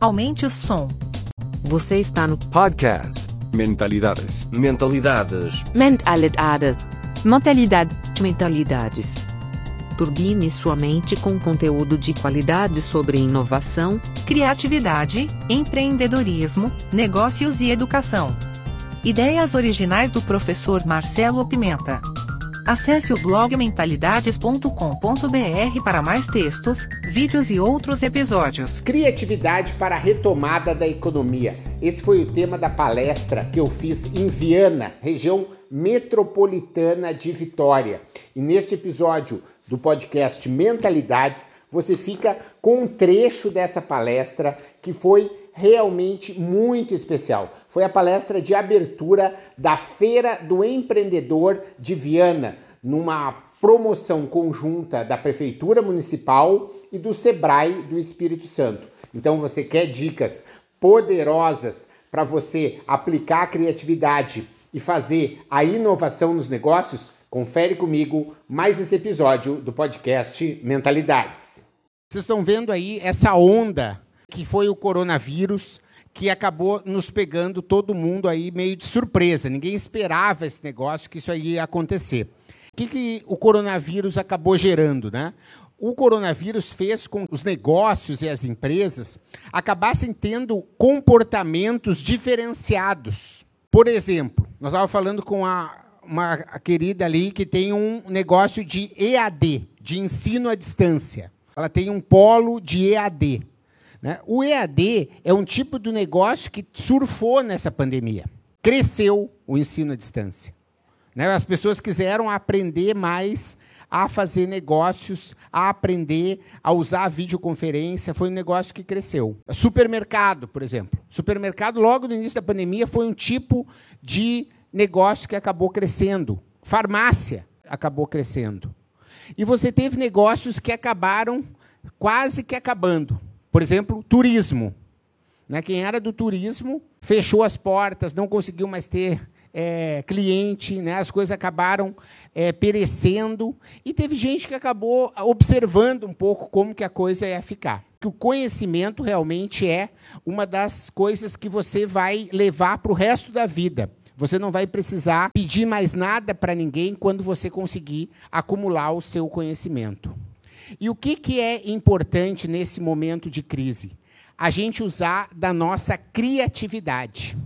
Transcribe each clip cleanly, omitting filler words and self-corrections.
Aumente o som. Você está no podcast Mentalidades. Mentalidades. Mentalidades. Mentalidade. Mentalidades. Turbine sua mente com conteúdo de qualidade sobre inovação, criatividade, empreendedorismo, negócios e educação. Ideias originais do professor Marcelo Pimenta. Acesse o blog mentalidades.com.br para mais textos, vídeos e outros episódios. Criatividade para a retomada da economia. Esse foi o tema da palestra que eu fiz em Viana, região metropolitana de Vitória. E neste episódio do podcast Mentalidades, você fica com um trecho dessa palestra que foi realmente muito especial. Foi a palestra de abertura da Feira do Empreendedor de Viana, numa promoção conjunta da Prefeitura Municipal e do Sebrae do Espírito Santo. Então, você quer dicas poderosas para você aplicar a criatividade e fazer a inovação nos negócios? Confere comigo mais esse episódio do podcast Mentalidades. Vocês estão vendo aí essa onda que foi o coronavírus, que acabou nos pegando todo mundo aí meio de surpresa. Ninguém esperava esse negócio, que isso aí ia acontecer. O que o coronavírus acabou gerando, né? O coronavírus fez com que os negócios e as empresas acabassem tendo comportamentos diferenciados. Por exemplo, nós estávamos falando com uma querida ali que tem um negócio de EAD, de ensino à distância. Ela tem um polo de EAD. O EAD é um tipo de negócio que surfou nessa pandemia. Cresceu o ensino à distância. As pessoas quiseram aprender mais a fazer negócios, a aprender a usar a videoconferência. Foi um negócio que cresceu. Supermercado, por exemplo. Supermercado, logo no início da pandemia, foi um tipo de negócio que acabou crescendo. Farmácia acabou crescendo. E você teve negócios que acabaram quase que acabando. Por exemplo, turismo. Quem era do turismo fechou as portas, não conseguiu mais ter cliente, as coisas acabaram perecendo. E teve gente que acabou observando um pouco como que a coisa ia ficar. O conhecimento realmente é uma das coisas que você vai levar para o resto da vida. Você não vai precisar pedir mais nada para ninguém quando você conseguir acumular o seu conhecimento. E o que é importante nesse momento de crise? A gente usar da nossa criatividade.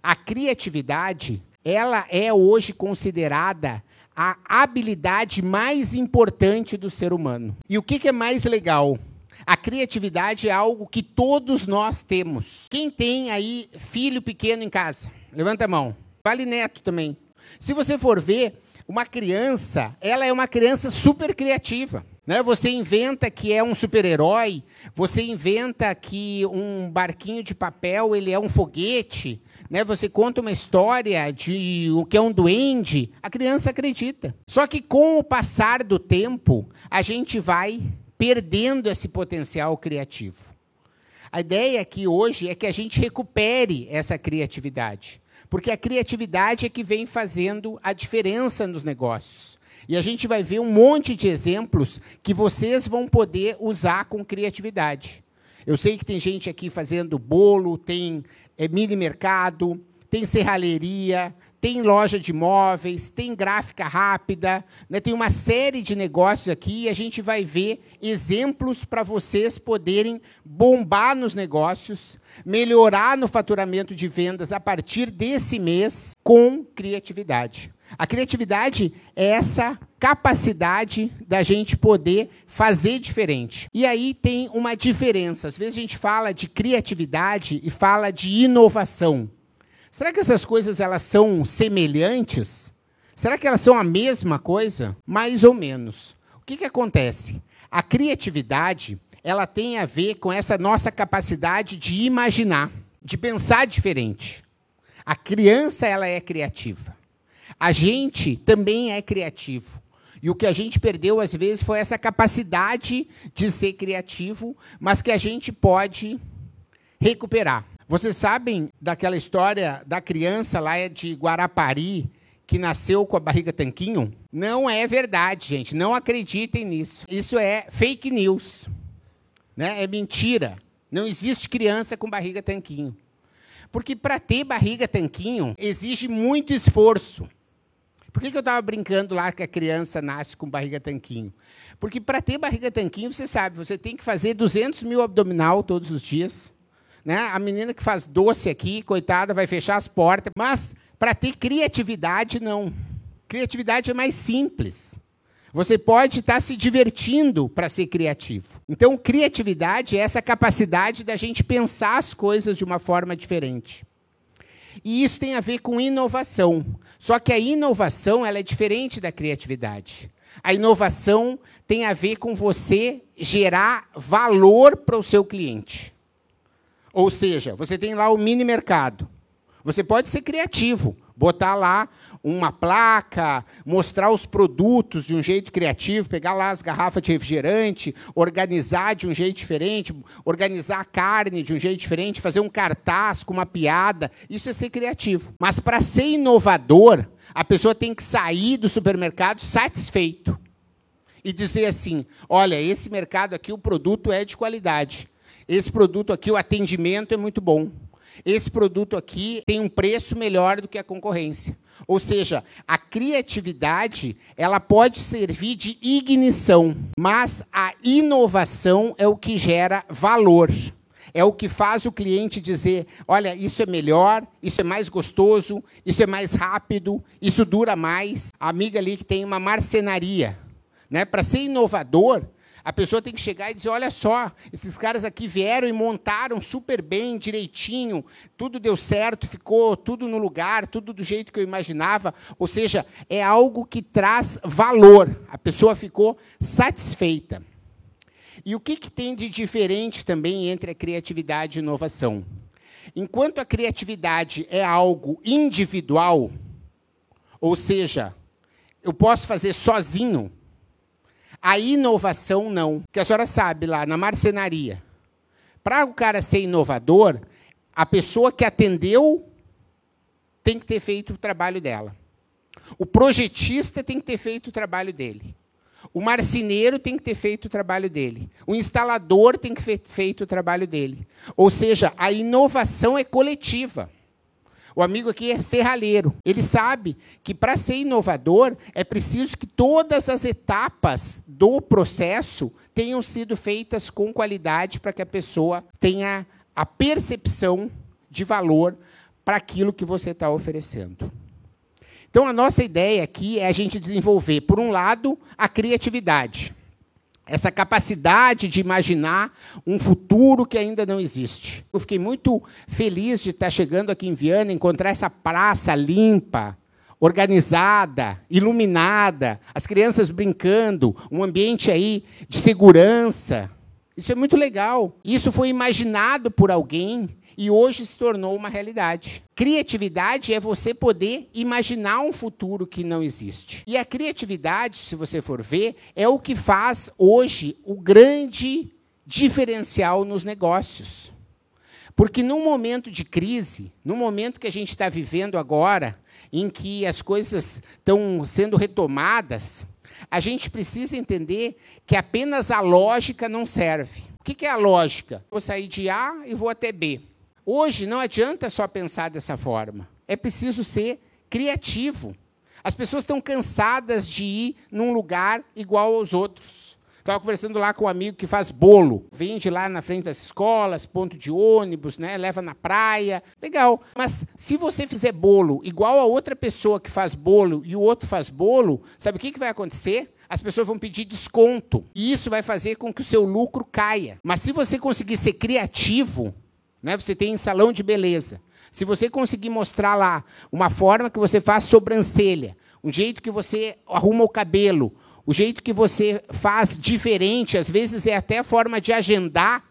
A criatividade, ela é hoje considerada a habilidade mais importante do ser humano. E o que é mais legal? A criatividade é algo que todos nós temos. Quem tem aí filho pequeno em casa? Levanta a mão. Vale neto também. Se você for ver, uma criança, ela é uma criança super criativa. Você inventa que é um super-herói, você inventa que um barquinho de papel ele é um foguete, você conta uma história de o que é um duende, a criança acredita. Só que com o passar do tempo, a gente vai perdendo esse potencial criativo. A ideia aqui hoje é que a gente recupere essa criatividade, porque a criatividade é que vem fazendo a diferença nos negócios. E a gente vai ver um monte de exemplos que vocês vão poder usar com criatividade. Eu sei que tem gente aqui fazendo bolo, tem mini mercado, tem serralheria, tem loja de móveis, tem gráfica rápida, tem uma série de negócios aqui e a gente vai ver exemplos para vocês poderem bombar nos negócios, melhorar no faturamento de vendas a partir desse mês com criatividade. A criatividade é essa capacidade da gente poder fazer diferente. E aí tem uma diferença. Às vezes a gente fala de criatividade e fala de inovação. Será que essas coisas elas são semelhantes? Será que elas são a mesma coisa? Mais ou menos. O que acontece? A criatividade ela tem a ver com essa nossa capacidade de imaginar, de pensar diferente. A criança ela é criativa. A gente também é criativo. E o que a gente perdeu, às vezes, foi essa capacidade de ser criativo, mas que a gente pode recuperar. Vocês sabem daquela história da criança lá de Guarapari, que nasceu com a barriga tanquinho? Não é verdade, gente. Não acreditem nisso. Isso é fake news. É mentira. Não existe criança com barriga tanquinho. Porque para ter barriga tanquinho, exige muito esforço. Por que eu estava brincando lá que a criança nasce com barriga tanquinho? Porque para ter barriga tanquinho, você sabe, você tem que fazer 200 mil abdominal todos os dias. Né? A menina que faz doce aqui, coitada, vai fechar as portas. Mas para ter criatividade, não. Criatividade é mais simples. Você pode estar se divertindo para ser criativo. Então, criatividade é essa capacidade da gente pensar as coisas de uma forma diferente. E isso tem a ver com inovação. Só que a inovação ela é diferente da criatividade. A inovação tem a ver com você gerar valor para o seu cliente. Ou seja, você tem lá o mini mercado. Você pode ser criativo, botar lá uma placa, mostrar os produtos de um jeito criativo, pegar lá as garrafas de refrigerante, organizar de um jeito diferente, organizar a carne de um jeito diferente, fazer um cartaz com uma piada. Isso é ser criativo. Mas para ser inovador, a pessoa tem que sair do supermercado satisfeito e dizer assim, olha, esse mercado aqui o produto é de qualidade, esse produto aqui o atendimento é muito bom, esse produto aqui tem um preço melhor do que a concorrência. Ou seja, a criatividade ela pode servir de ignição, mas a inovação é o que gera valor. É o que faz o cliente dizer, olha, isso é melhor, isso é mais gostoso, isso é mais rápido, isso dura mais. A amiga ali que tem uma marcenaria, né? Para ser inovador, a pessoa tem que chegar e dizer, olha só, esses caras aqui vieram e montaram super bem, direitinho, tudo deu certo, ficou tudo no lugar, tudo do jeito que eu imaginava. Ou seja, é algo que traz valor. A pessoa ficou satisfeita. E o que tem de diferente também entre a criatividade e a inovação? Enquanto a criatividade é algo individual, ou seja, eu posso fazer sozinho, a inovação não. Porque a senhora sabe lá, na marcenaria, para o cara ser inovador, a pessoa que atendeu tem que ter feito o trabalho dela. O projetista tem que ter feito o trabalho dele. O marceneiro tem que ter feito o trabalho dele. O instalador tem que ter feito o trabalho dele. Ou seja, a inovação é coletiva. O amigo aqui é serralheiro. Ele sabe que, para ser inovador, é preciso que todas as etapas do processo tenham sido feitas com qualidade para que a pessoa tenha a percepção de valor para aquilo que você está oferecendo. Então, a nossa ideia aqui é a gente desenvolver, por um lado, a criatividade. Essa capacidade de imaginar um futuro que ainda não existe. Eu fiquei muito feliz de estar chegando aqui em Viana, encontrar essa praça limpa, organizada, iluminada, as crianças brincando, um ambiente aí de segurança. Isso é muito legal. Isso foi imaginado por alguém e hoje se tornou uma realidade. Criatividade é você poder imaginar um futuro que não existe. E a criatividade, se você for ver, é o que faz hoje o grande diferencial nos negócios. Porque num momento de crise, num momento que a gente está vivendo agora, em que as coisas estão sendo retomadas, a gente precisa entender que apenas a lógica não serve. O que é a lógica? Vou sair de A e vou até B. Hoje não adianta só pensar dessa forma, é preciso ser criativo. As pessoas estão cansadas de ir num lugar igual aos outros. Estava conversando lá com um amigo que faz bolo, vende lá na frente das escolas, ponto de ônibus, né? Leva na praia, legal. Mas se você fizer bolo igual a outra pessoa que faz bolo e o outro faz bolo, sabe o que vai acontecer? As pessoas vão pedir desconto e isso vai fazer com que o seu lucro caia. Mas se você conseguir ser criativo, você tem salão de beleza. Se você conseguir mostrar lá uma forma que você faz sobrancelha, um jeito que você arruma o cabelo, o jeito que você faz diferente, às vezes é até a forma de agendar,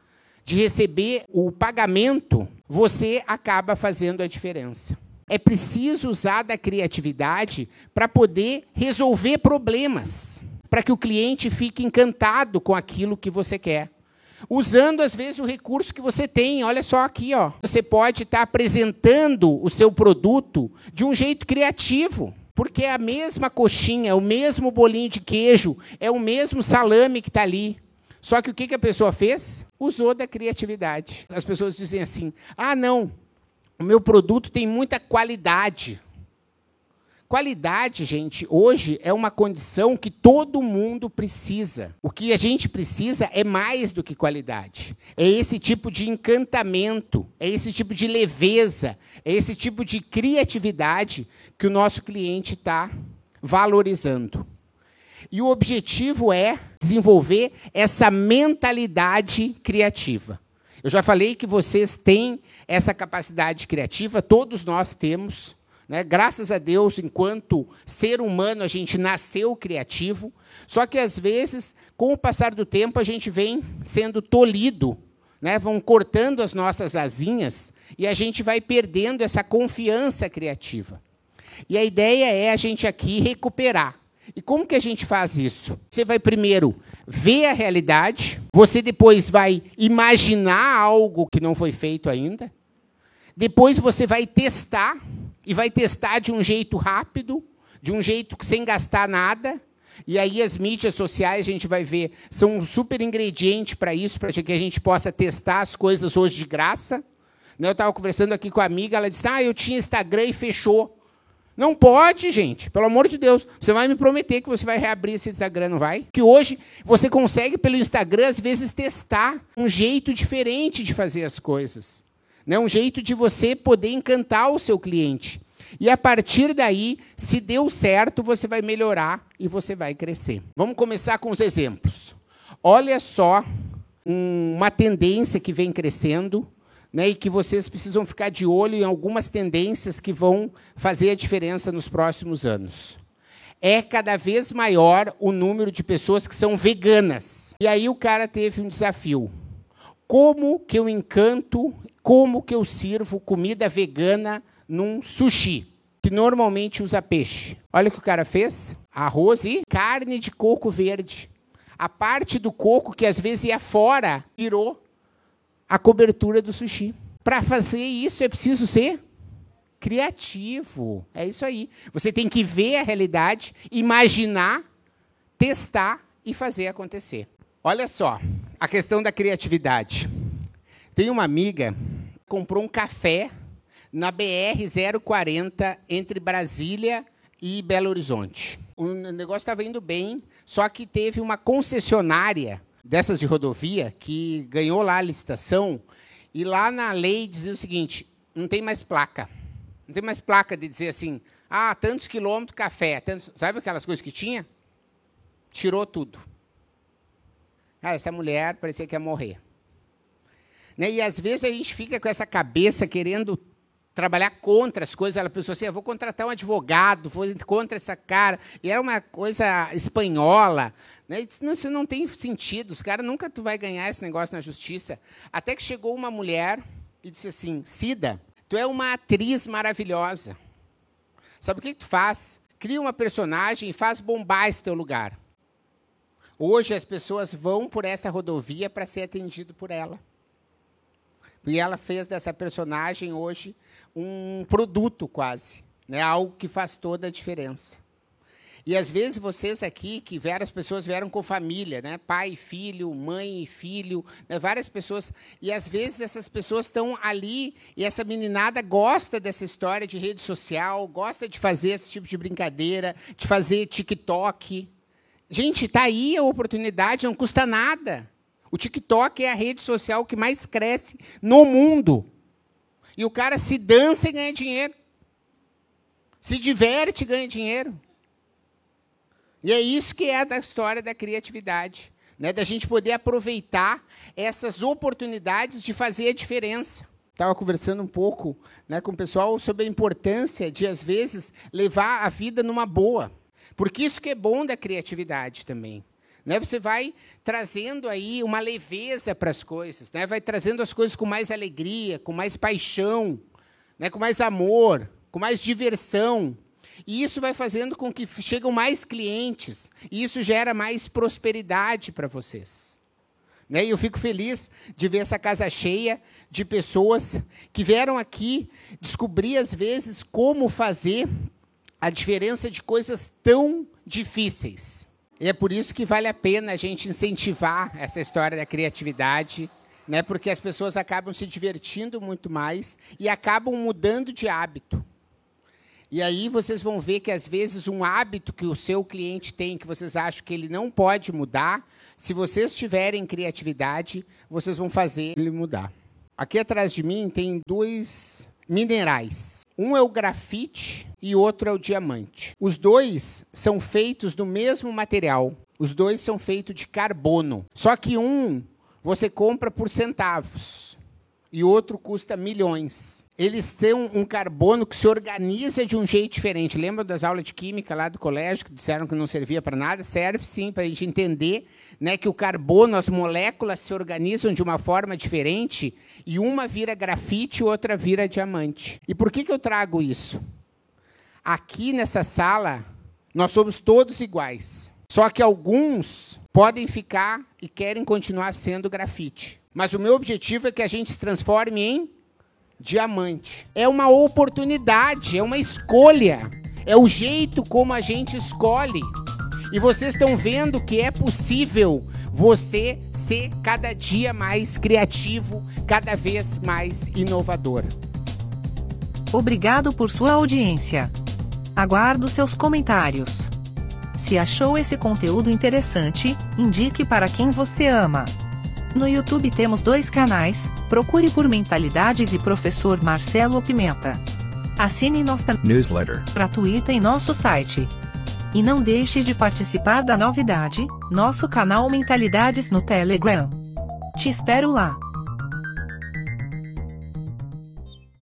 de receber o pagamento, você acaba fazendo a diferença. É preciso usar da criatividade para poder resolver problemas, para que o cliente fique encantado com aquilo que você quer. Usando, às vezes, o recurso que você tem. Olha só aqui, ó. Você pode estar apresentando o seu produto de um jeito criativo, porque é a mesma coxinha, é o mesmo bolinho de queijo, é o mesmo salame que está ali. Só que o que a pessoa fez? Usou da criatividade. As pessoas dizem assim, ah, não, o meu produto tem muita qualidade. Qualidade, gente, hoje é uma condição que todo mundo precisa. O que a gente precisa é mais do que qualidade. É esse tipo de encantamento, é esse tipo de leveza, é esse tipo de criatividade que o nosso cliente está valorizando. E o objetivo é desenvolver essa mentalidade criativa. Eu já falei que vocês têm essa capacidade criativa, todos nós temos. Né? Graças a Deus, enquanto ser humano, a gente nasceu criativo, só que, às vezes, com o passar do tempo, a gente vem sendo tolhido, né? Vão cortando as nossas asinhas e a gente vai perdendo essa confiança criativa. E a ideia é a gente aqui recuperar. E como que a gente faz isso? Você vai primeiro ver a realidade, você depois vai imaginar algo que não foi feito ainda, depois você vai testar, e vai testar de um jeito rápido, de um jeito sem gastar nada. E aí as mídias sociais, a gente vai ver, são um super ingrediente para isso, para que a gente possa testar as coisas hoje de graça. Eu estava conversando aqui com a amiga, ela disse, ah, eu tinha Instagram e fechou. Não pode, gente, pelo amor de Deus. Você vai me prometer que você vai reabrir esse Instagram, não vai? Que hoje você consegue, pelo Instagram, às vezes, testar um jeito diferente de fazer as coisas. É um jeito de você poder encantar o seu cliente. E, a partir daí, se deu certo, você vai melhorar e você vai crescer. Vamos começar com os exemplos. Olha só uma tendência que vem crescendo, né, e que vocês precisam ficar de olho em algumas tendências que vão fazer a diferença nos próximos anos. É cada vez maior o número de pessoas que são veganas. E aí o cara teve um desafio. Como que eu encanto... Como que eu sirvo comida vegana num sushi, que normalmente usa peixe? Olha o que o cara fez. Arroz e carne de coco verde. A parte do coco, que às vezes ia fora, virou a cobertura do sushi. Para fazer isso, é preciso ser criativo. É isso aí. Você tem que ver a realidade, imaginar, testar e fazer acontecer. Olha só, a questão da criatividade. Tem uma amiga... comprou um café na BR-040 entre Brasília e Belo Horizonte. O negócio estava indo bem, só que teve uma concessionária dessas de rodovia que ganhou lá a licitação e lá na lei dizia o seguinte, não tem mais placa. Não tem mais placa de dizer assim, ah, tantos quilômetros café, tantos... sabe aquelas coisas que tinha? Tirou tudo. Ah, essa mulher parecia que ia morrer. E, às vezes, a gente fica com essa cabeça querendo trabalhar contra as coisas. Ela pensou assim, eu vou contratar um advogado, vou contra essa cara. E era uma coisa espanhola. E disse, não, isso não tem sentido. Os caras nunca tu vai ganhar esse negócio na justiça. Até que chegou uma mulher e disse assim, Cida, tu é uma atriz maravilhosa. Sabe o que tu faz? Cria uma personagem e faz bombar esse teu lugar. Hoje, as pessoas vão por essa rodovia para ser atendido por ela. E ela fez dessa personagem hoje um produto quase, né? Algo que faz toda a diferença. E às vezes vocês aqui, que vieram, as pessoas vieram com família, né? Pai e filho, mãe e filho, né? Várias pessoas. E às vezes essas pessoas estão ali e essa meninada gosta dessa história de rede social, gosta de fazer esse tipo de brincadeira, de fazer TikTok. Gente, está aí a oportunidade, não custa nada. O TikTok é a rede social que mais cresce no mundo. E o cara se dança e ganha dinheiro. Se diverte e ganha dinheiro. E é isso que é da história da criatividade, né? Da gente poder aproveitar essas oportunidades de fazer a diferença. Estava conversando um pouco, né, com o pessoal sobre a importância de, às vezes, levar a vida numa boa. Porque isso que é bom da criatividade também. Você vai trazendo aí uma leveza para as coisas, né? Vai trazendo as coisas com mais alegria, com mais paixão, né? Com mais amor, com mais diversão. E isso vai fazendo com que chegam mais clientes, e isso gera mais prosperidade para vocês. Né? E eu fico feliz de ver essa casa cheia de pessoas que vieram aqui descobrir, às vezes, como fazer a diferença de coisas tão difíceis. E é por isso que vale a pena a gente incentivar essa história da criatividade, né? Porque as pessoas acabam se divertindo muito mais e acabam mudando de hábito. E aí vocês vão ver que, às vezes, um hábito que o seu cliente tem, que vocês acham que ele não pode mudar, se vocês tiverem criatividade, vocês vão fazer ele mudar. Aqui atrás de mim tem dois minerais. Um é o grafite e outro é o diamante. Os dois são feitos do mesmo material. Os dois são feitos de carbono. Só que um você compra por centavos e outro custa milhões. Eles têm um carbono que se organiza de um jeito diferente. Lembra das aulas de química lá do colégio, que disseram que não servia para nada? Serve, sim, para a gente entender, né, que o carbono, as moléculas se organizam de uma forma diferente e uma vira grafite e outra vira diamante. E por que eu trago isso? Aqui nessa sala, nós somos todos iguais. Só que alguns podem ficar e querem continuar sendo grafite. Mas o meu objetivo é que a gente se transforme em diamante. É uma oportunidade, é uma escolha, é o jeito como a gente escolhe. E vocês estão vendo que é possível você ser cada dia mais criativo, cada vez mais inovador. Obrigado por sua audiência. Aguardo seus comentários. Se achou esse conteúdo interessante, indique para quem você ama. No YouTube temos dois canais, procure por Mentalidades e Professor Marcelo Pimenta. Assine nossa newsletter gratuita em nosso site. E não deixe de participar da novidade, nosso canal Mentalidades no Telegram. Te espero lá.